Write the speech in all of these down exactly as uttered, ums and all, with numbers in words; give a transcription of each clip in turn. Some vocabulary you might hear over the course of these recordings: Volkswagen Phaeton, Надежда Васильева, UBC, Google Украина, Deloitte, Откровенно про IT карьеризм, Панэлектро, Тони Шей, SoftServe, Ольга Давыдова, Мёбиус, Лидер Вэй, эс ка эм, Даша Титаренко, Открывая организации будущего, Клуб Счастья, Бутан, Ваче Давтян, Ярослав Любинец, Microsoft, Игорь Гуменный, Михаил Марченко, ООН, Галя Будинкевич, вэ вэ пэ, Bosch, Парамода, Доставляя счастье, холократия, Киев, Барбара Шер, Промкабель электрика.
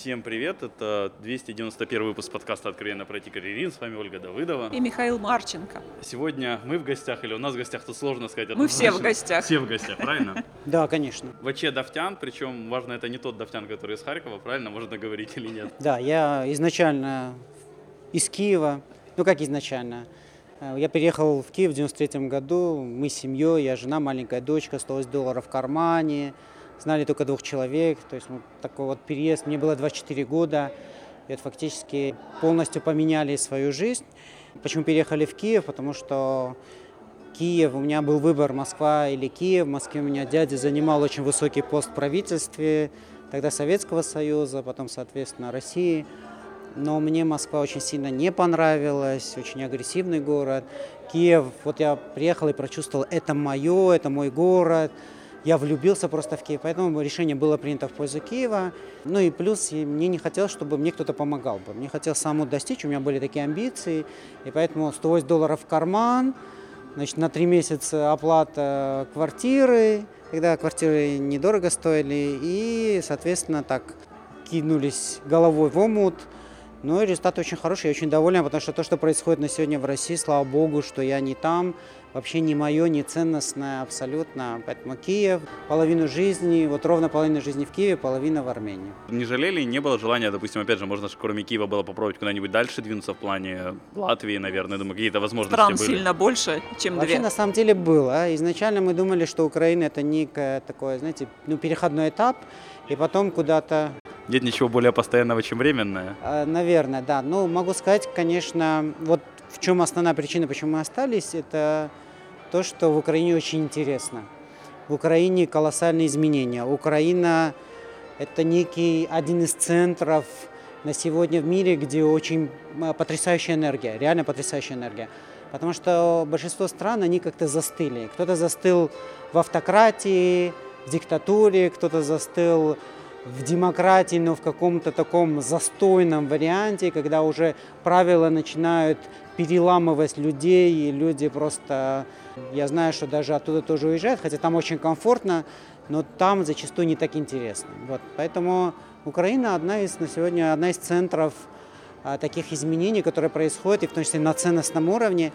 Всем привет, это двести девяносто первый выпуск подкаста «Откровенно про ай ти карьеризм». С вами Ольга Давыдова. И Михаил Марченко. Сегодня мы в гостях, или у нас в гостях, тут сложно сказать. Мы все в гостях. Все в гостях, правильно? Да, конечно. Ваче Давтян, причем, важно, это не тот Давтян, который из Харькова, правильно, можно говорить или нет? Да, я изначально из Киева, ну как изначально, я переехал в Киев в девяносто третьем году, мы с семьей, я жена, маленькая дочка, сто долларов в кармане. Знали только двух человек, то есть ну, такой вот переезд. Мне было двадцать четыре года, и вот фактически полностью поменяли свою жизнь. Почему переехали в Киев? Потому что Киев, у меня был выбор, Москва или Киев. В Москве у меня дядя занимал очень высокий пост в правительстве, тогда Советского Союза, потом, соответственно, России. Но мне Москва очень сильно не понравилась, очень агрессивный город. Киев, вот я приехал и прочувствовал, это мое, это мой город. Я влюбился просто в Киев, поэтому решение было принято в пользу Киева. Ну и плюс и мне не хотелось, чтобы мне кто-то помогал бы. Мне хотелось самому достичь, у меня были такие амбиции. И поэтому сто долларов в карман, значит, на три месяца оплата квартиры. Тогда квартиры недорого стоили. И, соответственно, так кинулись головой в омут. Но результаты очень хорошие, я очень доволен, потому что то, что происходит на сегодня в России, слава богу, что я не там, вообще не мое, не ценностное абсолютно. Поэтому Киев, половину жизни, вот ровно половину жизни в Киеве, половина в Армении. Не жалели, не было желания, допустим, опять же, можно же кроме Киева было попробовать куда-нибудь дальше двинуться в плане Латвии, наверное, думаю, какие-то возможности стран были. Стран сильно больше, чем вообще, две. Вообще, на самом деле, было. Изначально мы думали, что Украина это некое такое, знаете, ну, переходной этап, и потом куда-то... Нет ничего более постоянного, чем временное? Наверное, да. Но могу сказать, конечно, вот в чем основная причина, почему мы остались, это то, что в Украине очень интересно. В Украине колоссальные изменения. Украина – это некий один из центров на сегодня в мире, где очень потрясающая энергия, реально потрясающая энергия. Потому что большинство стран, они как-то застыли. Кто-то застыл в автократии, в диктатуре, кто-то застыл... в демократии, но в каком-то таком застойном варианте, когда уже правила начинают переламывать людей, и люди просто, я знаю, что даже оттуда тоже уезжают, хотя там очень комфортно, но там зачастую не так интересно. Вот. Поэтому Украина одна из, на сегодня одна из центров а, таких изменений, которые происходят, и в том числе на ценностном уровне.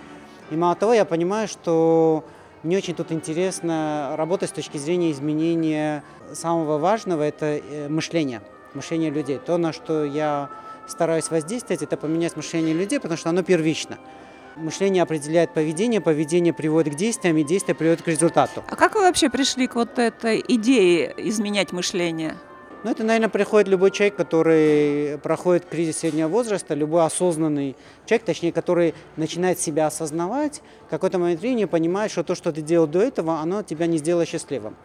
И мало того, я понимаю, что мне очень тут интересно работать с точки зрения изменения самого важного – это мышление, мышление людей. То, на что я стараюсь воздействовать, это поменять мышление людей, потому что оно первично. Мышление определяет поведение, поведение приводит к действиям, и действие приводит к результату. А как вы вообще пришли к вот этой идее изменять мышление? Ну, это, наверное, приходит любой человек, который проходит кризис среднего возраста, любой осознанный человек, точнее, который начинает себя осознавать, в какой-то момент времени понимает, что то, что ты делал до этого, оно тебя не сделало счастливым.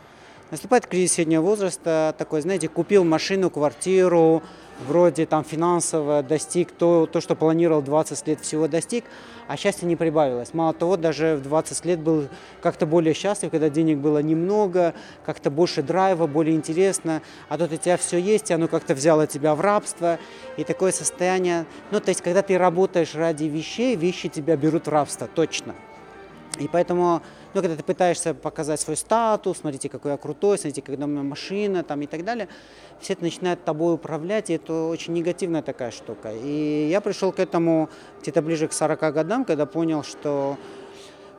Наступает кризис среднего возраста, такой, знаете, купил машину, квартиру, вроде там финансово достиг то, то, что планировал двадцать лет, всего достиг, а счастья не прибавилось. Мало того, даже в двадцать лет был как-то более счастлив, когда денег было немного, как-то больше драйва, более интересно, а тут у тебя все есть, и оно как-то взяло тебя в рабство, и такое состояние, ну, то есть, когда ты работаешь ради вещей, вещи тебя берут в рабство, точно. И поэтому, ну, когда ты пытаешься показать свой статус, смотрите, какой я крутой, смотрите, когда у меня машина там, и так далее, все это начинает тобой управлять, и это очень негативная такая штука. И я пришел к этому где-то ближе к сорока годам, когда понял, что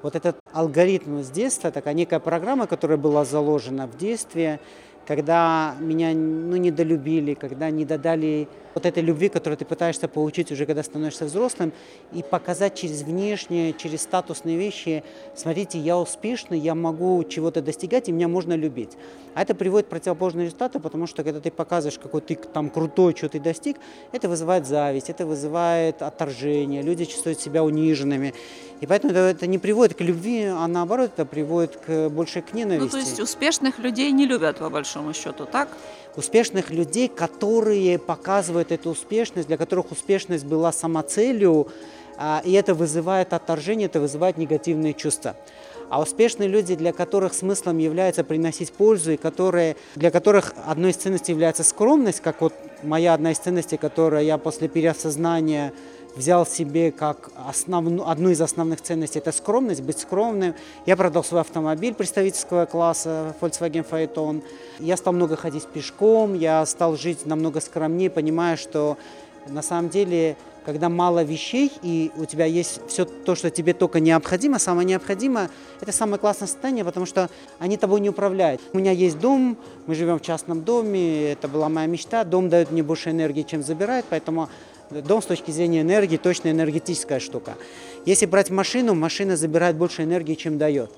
вот этот алгоритм с детства, такая некая программа, которая была заложена в детстве, когда меня ну, недолюбили, когда не додали вот этой любви, которую ты пытаешься получить уже, когда становишься взрослым, и показать через внешнее, через статусные вещи, смотрите, я успешный, я могу чего-то достигать, и меня можно любить. А это приводит к противоположным результатам, потому что, когда ты показываешь, какой ты там крутой, что ты достиг, это вызывает зависть, это вызывает отторжение, люди чувствуют себя униженными. И поэтому это, это не приводит к любви, а наоборот, это приводит к, больше к ненависти. Ну, то есть успешных людей не любят, по большому счету, так? Успешных людей, которые показывают эту успешность, для которых успешность была самоцелью, и это вызывает отторжение, это вызывает негативные чувства. А успешные люди, для которых смыслом является приносить пользу, и которые, для которых одной из ценностей является скромность, как вот моя одна из ценностей, которую я после переосознания взял себе как основну, одну из основных ценностей – это скромность, быть скромным. Я продал свой автомобиль представительского класса Volkswagen Phaeton. Я стал много ходить пешком, я стал жить намного скромнее, понимая, что на самом деле, когда мало вещей и у тебя есть все то, что тебе только необходимо, самое необходимое, это самое классное состояние, потому что они тобой не управляют. У меня есть дом, мы живем в частном доме, это была моя мечта. Дом дает мне больше энергии, чем забирает, поэтому дом с точки зрения энергии точно энергетическая штука. Если брать машину, машина забирает больше энергии, чем дает.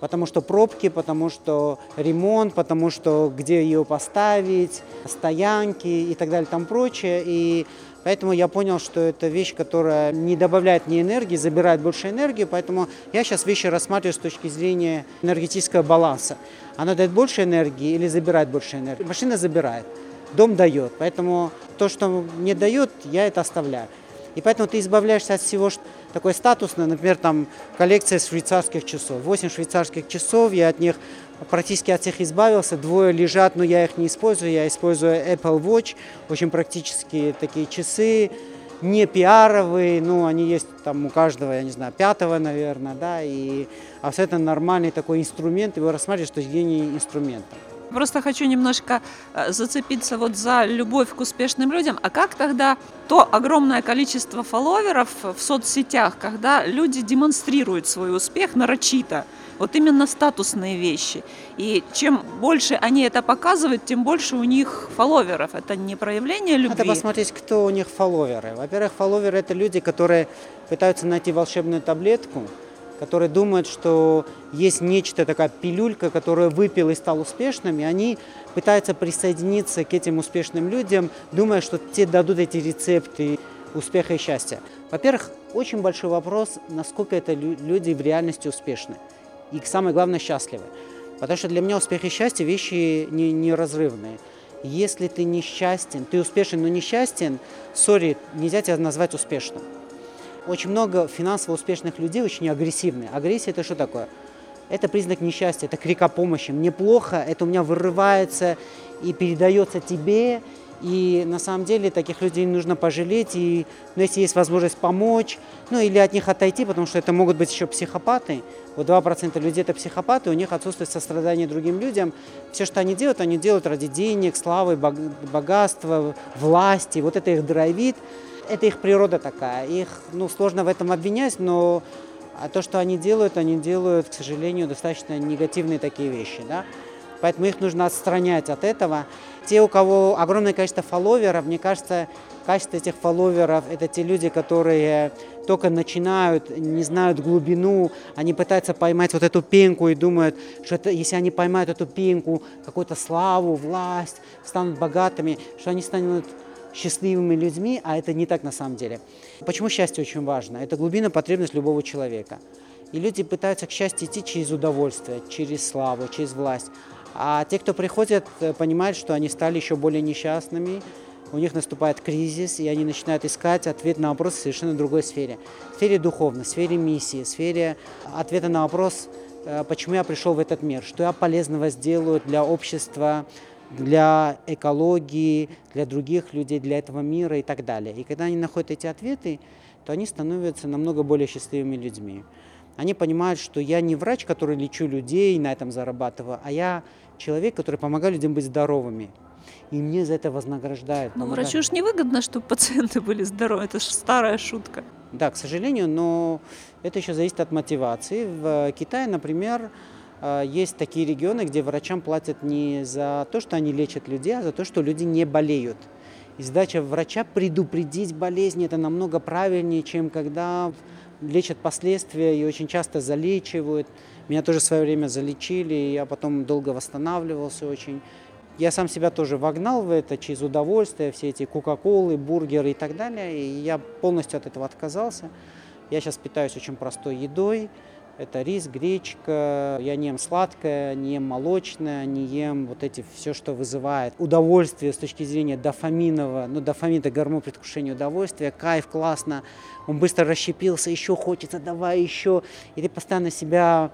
Потому что пробки, потому что ремонт, потому что где ее поставить, стоянки и так далее, там прочее. И поэтому я понял, что это вещь, которая не добавляет ни энергии, забирает больше энергии. Поэтому я сейчас вещи рассматриваю с точки зрения энергетического баланса. Она дает больше энергии или забирает больше энергии? Машина забирает, дом дает. Поэтому то, что мне дает, я это оставляю. И поэтому ты избавляешься от всего такое статусное, например, там коллекция швейцарских часов. восемь швейцарских часов, я от них практически от всех избавился. Двое лежат, но я их не использую. Я использую Apple Watch, очень практические такие часы, не пиаровые, но они есть там у каждого, я не знаю, пятого, наверное, да. И абсолютно нормальный такой инструмент, его рассматриваешь, что гений инструмента. Просто хочу немножко зацепиться вот за любовь к успешным людям. А как тогда то огромное количество фолловеров в соцсетях, когда люди демонстрируют свой успех нарочито, вот именно статусные вещи. И чем больше они это показывают, тем больше у них фолловеров. Это не проявление любви? Надо посмотреть, кто у них фолловеры. Во-первых, фолловеры – это люди, которые пытаются найти волшебную таблетку, которые думают, что есть нечто, такая пилюлька, которую выпил и стал успешным, и они пытаются присоединиться к этим успешным людям, думая, что те дадут эти рецепты успеха и счастья. Во-первых, очень большой вопрос, насколько это люди в реальности успешны и, самое главное, счастливы. Потому что для меня успех и счастье – вещи неразрывные. Если ты несчастен, ты успешен, но несчастен, сори, нельзя тебя назвать успешным. Очень много финансово успешных людей очень агрессивны. Агрессия – это что такое? Это признак несчастья, это крик о помощи. Мне плохо, это у меня вырывается и передается тебе. И на самом деле таких людей нужно пожалеть. И, ну, если есть возможность помочь, ну или от них отойти, потому что это могут быть еще психопаты. Вот два процента людей – это психопаты, у них отсутствует сострадание другим людям. Все, что они делают, они делают ради денег, славы, богатства, власти. Вот это их драйвит. Это их природа такая, их, ну, сложно в этом обвинять, но то, что они делают, они делают, к сожалению, достаточно негативные такие вещи, да? Поэтому их нужно отстранять от этого. Те, у кого огромное количество фолловеров, мне кажется, качество этих фолловеров – это те люди, которые только начинают, не знают глубину, они пытаются поймать вот эту пенку и думают, что это, если они поймают эту пенку, какую-то славу, власть, станут богатыми, что они станут счастливыми людьми, а это не так на самом деле. Почему счастье очень важно? Это глубинная потребность любого человека. И люди пытаются к счастью идти через удовольствие, через славу, через власть. А те, кто приходят, понимают, что они стали еще более несчастными, у них наступает кризис, и они начинают искать ответ на вопрос в совершенно другой сфере. В сфере духовной, в сфере миссии, в сфере ответа на вопрос, почему я пришел в этот мир, что я полезного сделаю для общества, для экологии, для других людей, для этого мира и так далее. И когда они находят эти ответы, то они становятся намного более счастливыми людьми. Они понимают, что я не врач, который лечу людей и на этом зарабатываю, а я человек, который помогает людям быть здоровыми. И мне за это вознаграждают. Но помогают. Врачу ж невыгодно, чтобы пациенты были здоровы. Это же старая шутка. Да, к сожалению, но это еще зависит от мотивации. В Китае, например, есть такие регионы, где врачам платят не за то, что они лечат людей, а за то, что люди не болеют. И задача врача – предупредить болезни. Это намного правильнее, чем когда лечат последствия и очень часто залечивают. Меня тоже в свое время залечили, я потом долго восстанавливался очень. Я сам себя тоже вогнал в это через удовольствие, все эти кока-колы, бургеры и так далее. И я полностью от этого отказался. Я сейчас питаюсь очень простой едой. Это рис, гречка, я не ем сладкое, не ем молочное, не ем вот эти все, что вызывает удовольствие с точки зрения дофаминового. Ну, дофамин – это гормон предвкушения удовольствия, кайф, классно, он быстро расщепился, еще хочется, давай еще. И ты постоянно себя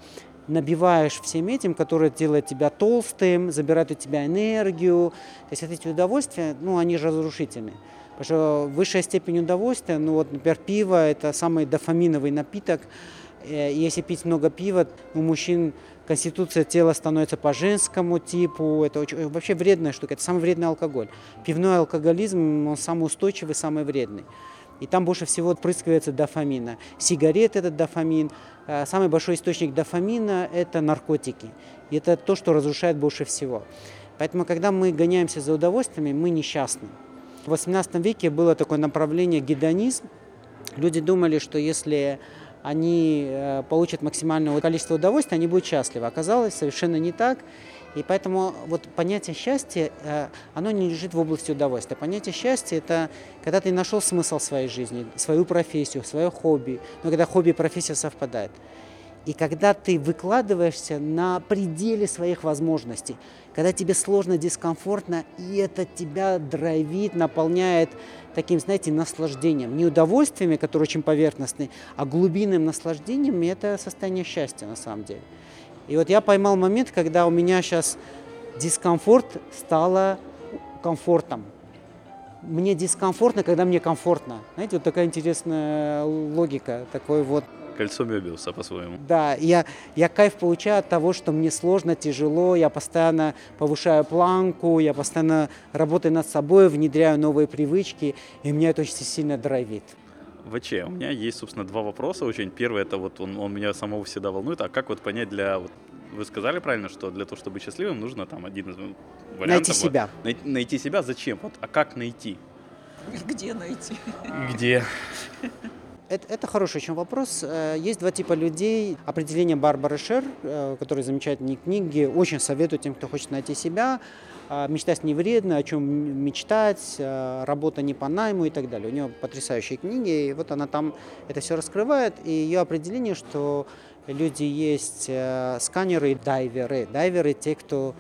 набиваешь всем этим, которое делает тебя толстым, забирает у тебя энергию. То есть вот эти удовольствия, ну, они же разрушительны. Потому что высшая степень удовольствия, ну вот, например, пиво – это самый дофаминовый напиток. Если пить много пива, у мужчин конституция тела становится по женскому типу. Это очень, вообще вредная штука, это самый вредный алкоголь. Пивной алкоголизм, он самый устойчивый, самый вредный. И там больше всего отпрыскивается дофамина. Сигареты – это дофамин. Самый большой источник дофамина – это наркотики. И это то, что разрушает больше всего. Поэтому, когда мы гоняемся за удовольствиями, мы несчастны. В восемнадцатом веке было такое направление гедонизм. Люди думали, что если они получат максимальное количество удовольствия, они будут счастливы. Оказалось, совершенно не так. И поэтому вот понятие счастья, оно не лежит в области удовольствия. Понятие счастья – это когда ты нашел смысл своей жизни, свою профессию, свое хобби, но когда хобби и профессия совпадают. И когда ты выкладываешься на пределе своих возможностей, когда тебе сложно, дискомфортно, и это тебя драйвит, наполняет таким, знаете, наслаждением. Не удовольствиями, которые очень поверхностные, а глубинным наслаждением, и это состояние счастья на самом деле. И вот я поймал момент, когда у меня сейчас дискомфорт стало комфортом. Мне дискомфортно, когда мне комфортно. Знаете, вот такая интересная логика, такой вот. Кольцо Мёбиуса по-своему. Да, я, я кайф получаю от того, что мне сложно, тяжело, я постоянно повышаю планку, я постоянно работаю над собой, внедряю новые привычки, и меня это очень сильно драйвит. Ваче, у меня есть, собственно, два вопроса очень. Первый, это вот он, он меня самого всегда волнует, а как вот понять для... Вот, вы сказали правильно, что для того, чтобы быть счастливым, нужно там один из вариантов... Найти вот, себя. Най- найти себя зачем? Вот, а как найти? Где найти? Где? Это, это хороший очень вопрос. Есть два типа людей. Определение Барбары Шер, которое замечательные книги, очень советую тем, кто хочет найти себя. «Мечтать не вредно», «О чем мечтать», «Работа не по найму» и так далее. У нее потрясающие книги, и вот она там это все раскрывает. И ее определение, что люди есть сканеры и дайверы. Дайверы – те, кто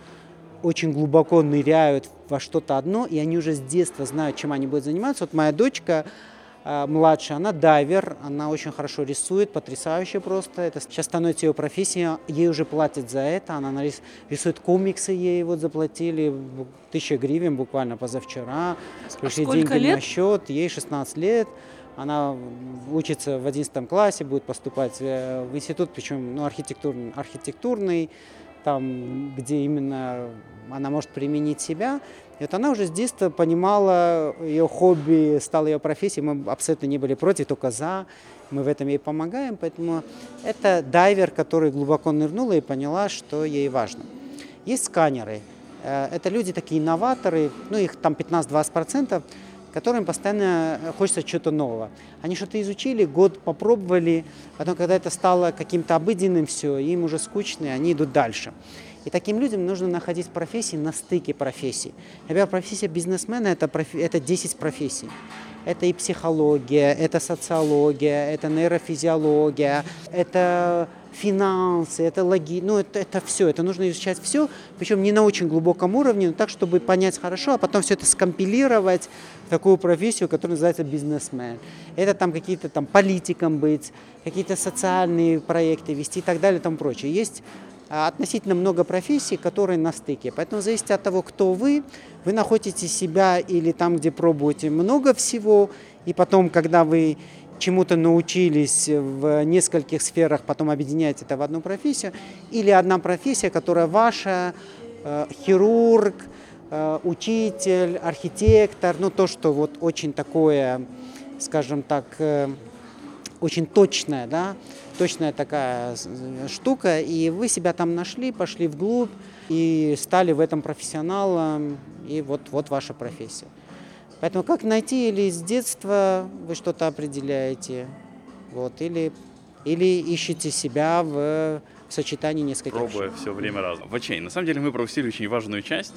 очень глубоко ныряют во что-то одно, и они уже с детства знают, чем они будут заниматься. Вот моя дочка младшая, она дайвер, она очень хорошо рисует, потрясающе просто. Это сейчас становится ее профессией, ей уже платят за это. Она рисует комиксы, ей вот заплатили тысяча гривен буквально позавчера. Пришли деньги лет? на счет, ей шестнадцать лет. Она учится в одиннадцатом классе, будет поступать в институт, причем ну, архитектурный, архитектурный, там, где именно она может применить себя. И вот она уже с детства понимала, ее хобби стало ее профессией, мы абсолютно не были против, только за, мы в этом ей помогаем, поэтому это дайвер, который глубоко нырнула и поняла, что ей важно. Есть сканеры, это люди такие инноваторы, ну их там пятнадцать-двадцать процентов, которым постоянно хочется чего-то нового. Они что-то изучили, год попробовали, потом, когда это стало каким-то обыденным все, им уже скучно, и они идут дальше. И таким людям нужно находить профессии на стыке профессий. Например, профессия бизнесмена – это, профи- это десять профессий. Это и психология, это социология, это нейрофизиология, это финансы, это логи, ну это, это все, это нужно изучать все, причем не на очень глубоком уровне, но так, чтобы понять хорошо, а потом все это скомпилировать в такую профессию, которая называется бизнесмен. Это там какие-то там политиком быть, какие-то социальные проекты вести и так далее и тому прочее. Есть относительно много профессий, которые на стыке. Поэтому, в зависимости от того, кто вы, вы находите себя или там, где пробуете много всего, и потом, когда вы чему-то научились в нескольких сферах, потом объединяете это в одну профессию, или одна профессия, которая ваша, хирург, учитель, архитектор, ну то, что вот очень такое, скажем так, очень точное, да, точная такая штука, и вы себя там нашли, пошли вглубь и стали в этом профессионалом, и вот, вот ваша профессия. Поэтому как найти, или с детства вы что-то определяете, вот, или, или ищете себя в, в сочетании нескольких. Пробуя все время разом. Ваче, на самом деле мы пропустили очень важную часть.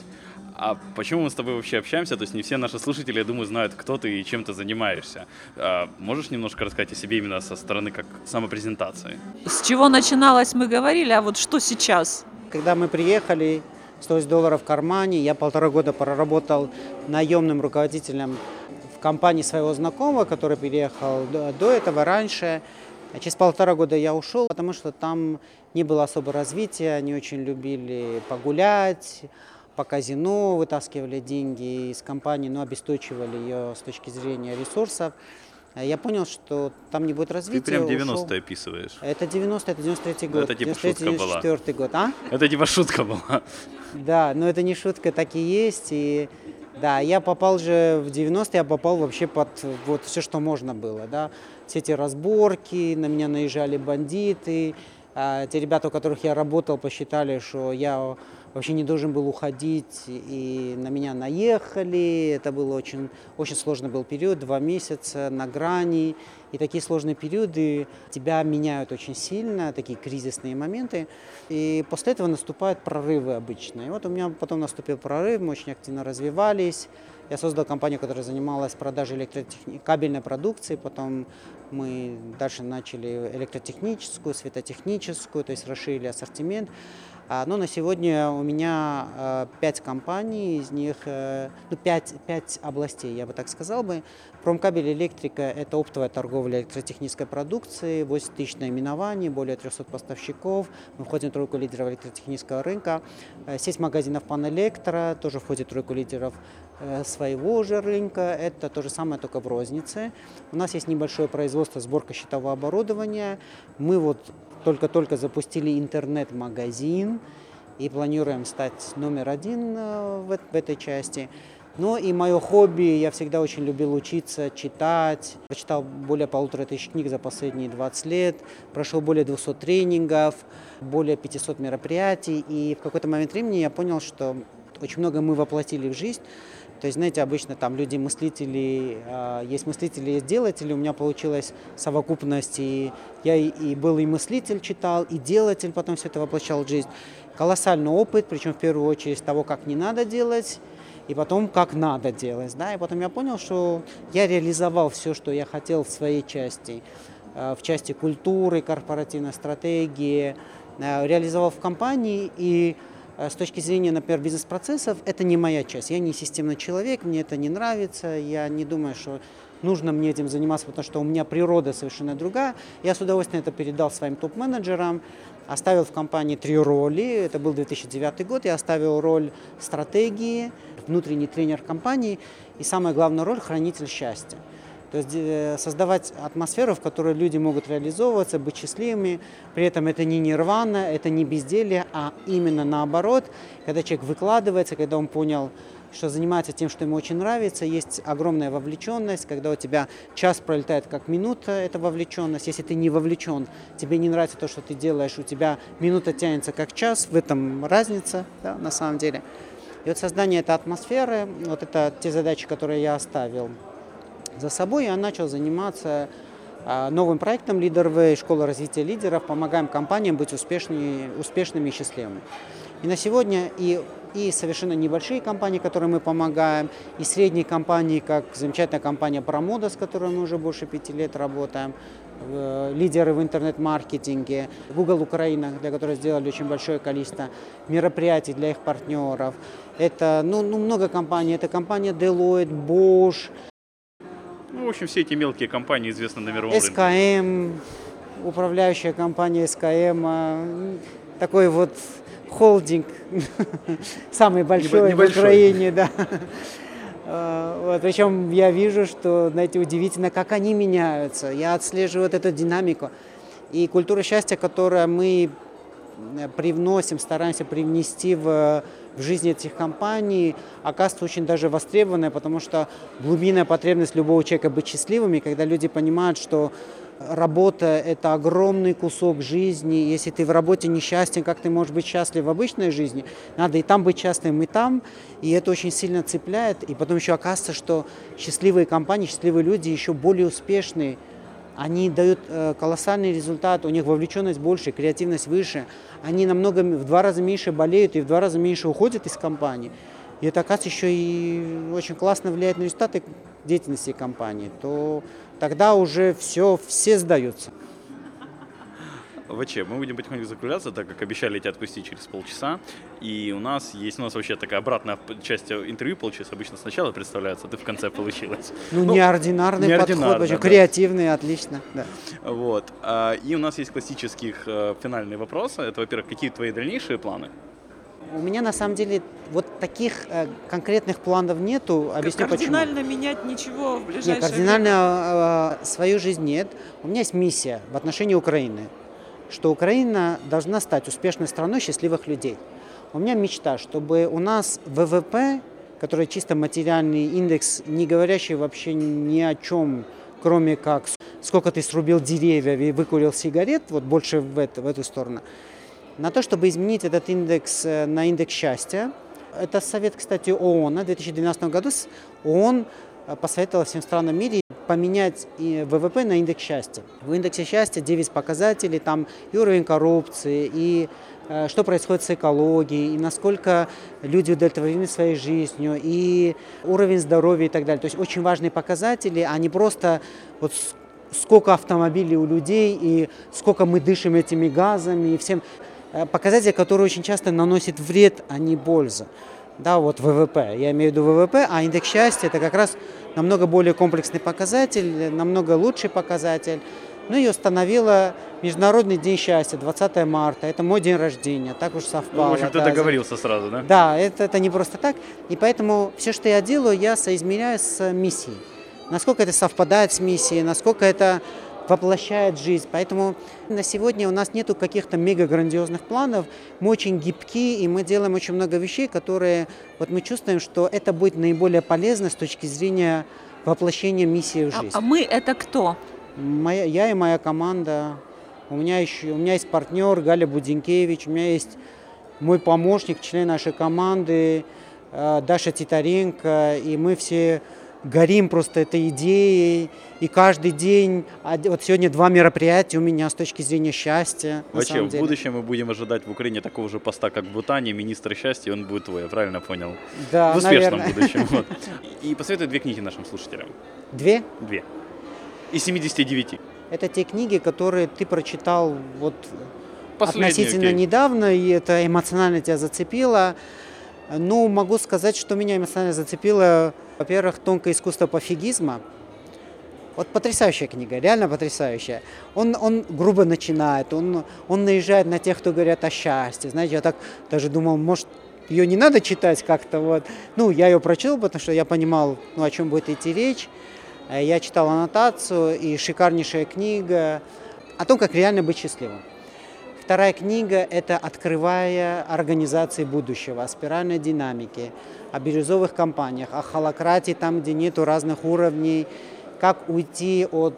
А почему мы с тобой вообще общаемся? То есть не все наши слушатели, я думаю, знают, кто ты и чем ты занимаешься. А можешь немножко рассказать о себе именно со стороны как самопрезентации? С чего начиналось, мы говорили, а вот что сейчас? Когда мы приехали, сто долларов в кармане, я полтора года проработал наемным руководителем в компании своего знакомого, который переехал до этого, раньше. Через полтора года я ушел, потому что там не было особо развития, они очень любили погулять, по казино вытаскивали деньги из компании, но обесточивали ее с точки зрения ресурсов. Я понял, что там не будет развития. Ты прям девяностые описываешь. Это девяностые, это девяносто третий год. Это типа шутка была. девяносто четвёртый год, а? Это типа шутка была. Да, но это не шутка, так и есть. И да, я попал же в девяностые, я попал вообще под вот все, что можно было. Да? Все эти разборки, на меня наезжали бандиты. А те ребята, у которых я работал, посчитали, что я вообще не должен был уходить, и на меня наехали. Это был очень, очень сложный был период, два месяца на грани. И такие сложные периоды тебя меняют очень сильно, такие кризисные моменты. И после этого наступают прорывы обычно. И вот у меня потом наступил прорыв, мы очень активно развивались. Я создал компанию, которая занималась продажей электротехни... кабельной продукции. Потом мы дальше начали электротехническую, светотехническую, то есть расширили ассортимент. Но на сегодня у меня пять компаний, из них ну, пять, пять областей, я бы так сказал бы. Промкабель электрика – это оптовая торговля электротехнической продукцией, восемь тысяч наименований, более трёхсот поставщиков. Мы входим в тройку лидеров электротехнического рынка. Сеть магазинов «Панэлектро» тоже входит в тройку лидеров своего же рынка. Это то же самое, только в рознице. У нас есть небольшое производство, сборка щитового оборудования. Мы вот только-только запустили интернет-магазин и планируем стать номер один в этой части. Ну и мое хобби, я всегда очень любил учиться, читать. Прочитал более полутора тысяч книг за последние двадцать лет, прошел более двухсот тренингов, более пятисот мероприятий. И в какой-то момент времени я понял, что очень много мы воплотили в жизнь. То есть, знаете, обычно там люди-мыслители, э, есть мыслители, есть делатели. У меня получилась совокупность, и я и, и был и мыслитель читал, и делатель, потом все это воплощал в жизнь. Колоссальный опыт, причем в первую очередь того, как не надо делать, и потом как надо делать. Да? И потом я понял, что я реализовал все, что я хотел в своей части, э, в части культуры, корпоративной стратегии, э, реализовал в компании. И с точки зрения, например, бизнес-процессов, это не моя часть. Я не системный человек, мне это не нравится, я не думаю, что нужно мне этим заниматься, потому что у меня природа совершенно другая. Я с удовольствием это передал своим топ-менеджерам, оставил в компании три роли. Это был две тысячи девятый год, я оставил роль стратегии, внутренний тренер компании и, самая главная роль, хранитель счастья. То есть создавать атмосферу, в которой люди могут реализовываться, быть счастливыми. При этом это не нирвана, это не безделье, а именно наоборот. Когда человек выкладывается, когда он понял, что занимается тем, что ему очень нравится, есть огромная вовлеченность. Когда у тебя час пролетает как минута, это вовлеченность. Если ты не вовлечен, тебе не нравится то, что ты делаешь, у тебя минута тянется как час, в этом разница, да, на самом деле. И вот создание этой атмосферы, вот это те задачи, которые я оставил за собой, я начал заниматься новым проектом «Лидер Вэй», школа развития лидеров, помогаем компаниям быть успешными, успешными и счастливыми. И на сегодня и, и совершенно небольшие компании, которые мы помогаем, и средние компании, как замечательная компания «Парамода», с которой мы уже больше пяти лет работаем, лидеры в интернет-маркетинге, Google Украина, для которой сделали очень большое количество мероприятий для их партнеров. Это ну, ну, много компаний, это компания Deloitte, Bosch. Ну, в общем, все эти мелкие компании известны на мировом рынке. эс ка эм, управляющая компания эс ка эм, такой вот холдинг, самый большой в Украине, да. Вот, причем я вижу, что, знаете, удивительно, как они меняются. Я отслеживаю вот эту динамику. И культура счастья, которую мы привносим, стараемся привнести в, в жизнь этих компаний, оказывается очень даже востребованная, потому что глубинная потребность любого человека быть счастливыми, когда люди понимают, что работа – это огромный кусок жизни, если ты в работе несчастен, как ты можешь быть счастлив в обычной жизни, надо и там быть счастливым, и там, и это очень сильно цепляет, и потом еще оказывается, что счастливые компании, счастливые люди еще более успешные. Они дают колоссальный результат, у них вовлеченность больше, креативность выше. Они намного, в два раза меньше болеют и в два раза меньше уходят из компании. И это, оказывается, еще и очень классно влияет на результаты деятельности компании. То тогда уже все, все сдаются. Ваче, мы будем потихоньку закругляться, так как обещали тебя отпустить через полчаса. И у нас есть, у нас вообще такая обратная часть интервью получилась. Обычно сначала представляется, а ты в конце получилась. Ну, ну неординарный, неординарный подход, да. Креативный, отлично. Да. Вот. И у нас есть классические финальные вопросы. Это, во-первых, какие твои дальнейшие планы? У меня на самом деле вот таких э, конкретных планов нету. Объясню почему. Кардинально менять ничего в ближайшее время? Нет, кардинально э, свою жизнь нет. У меня есть миссия в отношении Украины, что Украина должна стать успешной страной счастливых людей. У меня мечта, чтобы у нас вэ вэ пэ, который чисто материальный индекс, не говорящий вообще ни о чем, кроме как сколько ты срубил деревьев и выкурил сигарет, вот больше в, это, в эту сторону, на то, чтобы изменить этот индекс на индекс счастья. Это совет, кстати, ООН. В две тысячи двенадцатом году ООН посоветовала всем странам мира поменять вэ вэ пэ на индекс счастья. В индексе счастья девять показателей, там и уровень коррупции, и э, что происходит с экологией, и насколько люди удовлетворены своей жизнью, и уровень здоровья и так далее. То есть очень важные показатели, а не просто вот сколько автомобилей у людей, и сколько мы дышим этими газами, и всем показатели, которые очень часто наносят вред, а не пользу. Да, вот вэ вэ пэ, я имею в виду вэ вэ пэ, а индекс счастья – это как раз намного более комплексный показатель, намного лучший показатель. Ну и установила Международный день счастья, двадцатое марта, это мой день рождения, так уж совпало. Ну, в общем, ты да, договорился за... сразу, да? Да, это, это не просто так, и поэтому все, что я делаю, я соизмеряю с миссией. Насколько это совпадает с миссией, насколько это воплощает жизнь. Поэтому на сегодня у нас нету каких-то мега-грандиозных планов. Мы очень гибки, и мы делаем очень много вещей, которые вот мы чувствуем, что это будет наиболее полезно с точки зрения воплощения миссии в жизнь. А, а мы это кто? Моя, я и моя команда. У меня, еще, у меня есть партнер Галя Будинкевич, у меня есть мой помощник, член нашей команды Даша Титаренко, и мы все... горим просто этой идеей, и каждый день, вот сегодня два мероприятия у меня с точки зрения счастья. Вообще, в будущем мы будем ожидать в Украине такого же поста, как в Бутане, министра счастья, он будет твой, я правильно понял? Да, в успешном наверное. будущем. Вот. И посоветую две книги нашим слушателям. Две? Две. Из семидесяти девяти. Это те книги, которые ты прочитал вот относительно книги. недавно, и это эмоционально тебя зацепило. Ну, могу сказать, что меня эмоционально зацепило, во-первых, «Тонкое искусство пофигизма». Вот потрясающая книга, реально потрясающая. Он, он грубо начинает, он, он наезжает на тех, кто говорят о счастье. Знаете, я так даже думал, может, ее не надо читать как-то. Вот. Ну, я ее прочел, потому что я понимал, ну, о чем будет идти речь. Я читал аннотацию, и шикарнейшая книга о том, как реально быть счастливым. Вторая книга – это «Открывая организации будущего», о спиральной динамике, о бирюзовых компаниях, о холократии, там, где нету разных уровней, как уйти от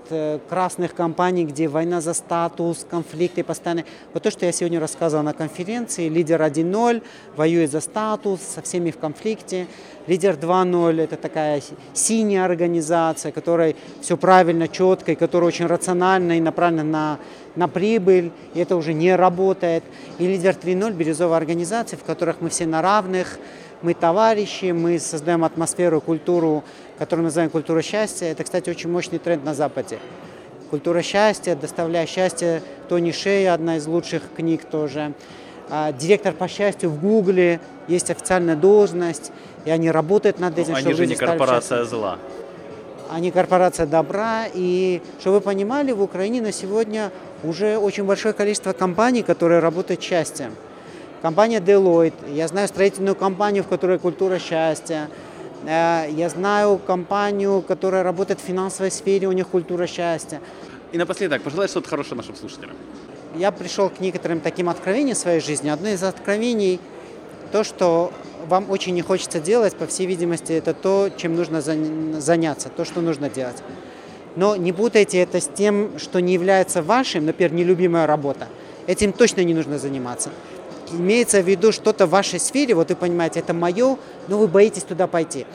красных компаний, где война за статус, конфликты постоянные. Вот то, что я сегодня рассказывал на конференции, лидер один ноль воюет за статус, со всеми в конфликте. Лидер два ноль – это такая синяя организация, которая все правильно, четко, и которая очень рациональна и направлена на, на прибыль, и это уже не работает. И лидер три ноль – бирюзовая организация, в которых мы все на равных, мы товарищи, мы создаем атмосферу, культуру, которую мы называем культура счастья. Это, кстати, очень мощный тренд на Западе. Культура счастья, доставляя счастье, Тони Шей, одна из лучших книг тоже. Директор по счастью в Гугле, есть официальная должность, и они работают над этим. Ну, они же не корпорация зла. Они корпорация добра. И, чтобы вы понимали, в Украине на сегодня уже очень большое количество компаний, которые работают счастьем. Компания Deloitte, я знаю строительную компанию, в которой культура счастья. Я знаю компанию, которая работает в финансовой сфере, у них культура счастья. И напоследок, пожелай что-то хорошее нашим слушателям. Я пришел к некоторым таким откровениям в своей жизни. Одно из откровений – то, что вам очень не хочется делать, по всей видимости, это то, чем нужно заняться, то, что нужно делать. Но не путайте это с тем, что не является вашим, например, нелюбимая работа. Этим точно не нужно заниматься. Имеется в виду что-то в вашей сфере, вот вы понимаете, это мое, но вы боитесь туда пойти.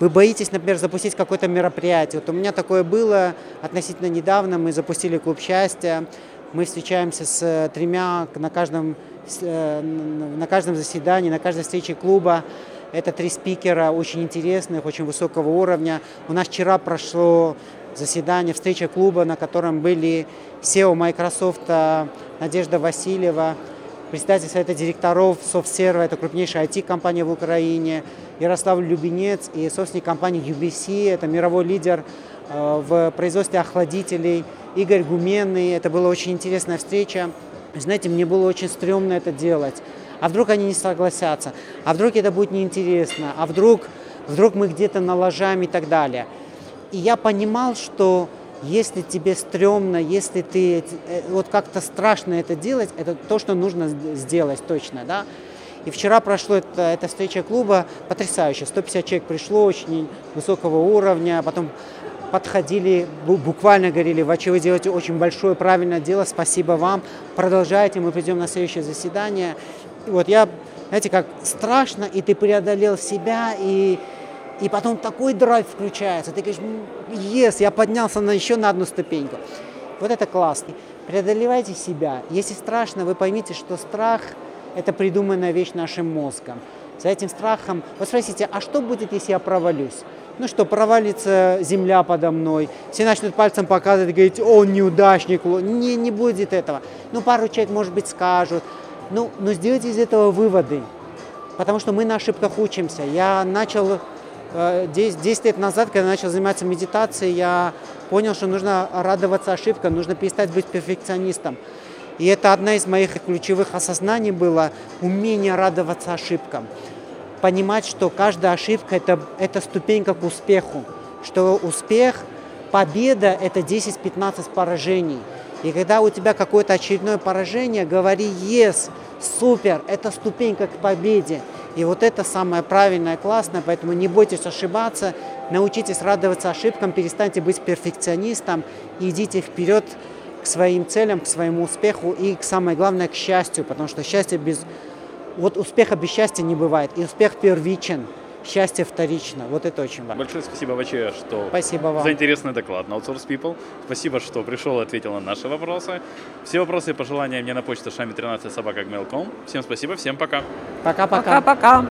Вы боитесь, например, запустить какое-то мероприятие. Вот у меня такое было относительно недавно, мы запустили «Клуб Счастья», мы встречаемся с тремя на каждом, на каждом заседании, на каждой встрече клуба. Это три спикера очень интересных, очень высокого уровня. У нас вчера прошло заседание, встреча клуба, на котором были си и о Microsoft Надежда Васильева, председатель совета директоров SoftServe, это крупнейшая ай ти-компания в Украине, Ярослав Любинец и собственник компании ю би си, это мировой лидер в производстве охладителей, Игорь Гуменный. Это была очень интересная встреча. Знаете, мне было очень стрёмно это делать. а вдруг они не согласятся, а вдруг это будет неинтересно, а вдруг, вдруг мы где-то налажаем и так далее. И я понимал, что если тебе стрёмно, если ты вот как-то страшно это делать, это то, что нужно сделать точно, да. И вчера прошла эта, эта встреча клуба потрясающе. сто пятьдесят человек пришло, очень высокого уровня, потом подходили, буквально говорили: «Ваче, вы делаете очень большое правильное дело, спасибо вам, продолжайте, мы придем на следующее заседание». И вот я, знаете, как страшно, и ты преодолел себя, и, и потом такой драйв включается, ты говоришь: «Ес, я поднялся на еще на одну ступеньку». Вот это классно. Преодолевайте себя. Если страшно, вы поймите, что страх – это придуманная вещь нашим мозгом. За этим страхом… Вот спросите, а что будет, если я провалюсь? Ну что, провалится земля подо мной, все начнут пальцем показывать, говорить: «Он неудачник». Не, не будет этого. Ну, пару человек, может быть, скажут. Ну, но сделайте из этого выводы, потому что мы на ошибках учимся. Я начал десять лет назад, когда начал заниматься медитацией, я понял, что нужно радоваться ошибкам, нужно перестать быть перфекционистом. И это одна из моих ключевых осознаний было – умение радоваться ошибкам. Понимать, что каждая ошибка это, – это ступенька к успеху, что успех, победа – это десять-пятнадцать поражений. И когда у тебя какое-то очередное поражение, говори: «Ес, супер, это ступенька к победе». И вот это самое правильное, классное, поэтому не бойтесь ошибаться, научитесь радоваться ошибкам, перестаньте быть перфекционистом, идите вперед к своим целям, к своему успеху и, самое главное, к счастью, потому что счастье без… Вот успеха без счастья не бывает. И успех первичен, счастье вторично. Вот это очень важно. Большое спасибо, Ваче, что спасибо вам за интересный доклад на Outsource People. Спасибо, что пришел и ответил на наши вопросы. Все вопросы и пожелания мне на почту шами тринадцать собака гмейл точка ком. Всем спасибо, всем пока. Пока-пока. Пока-пока.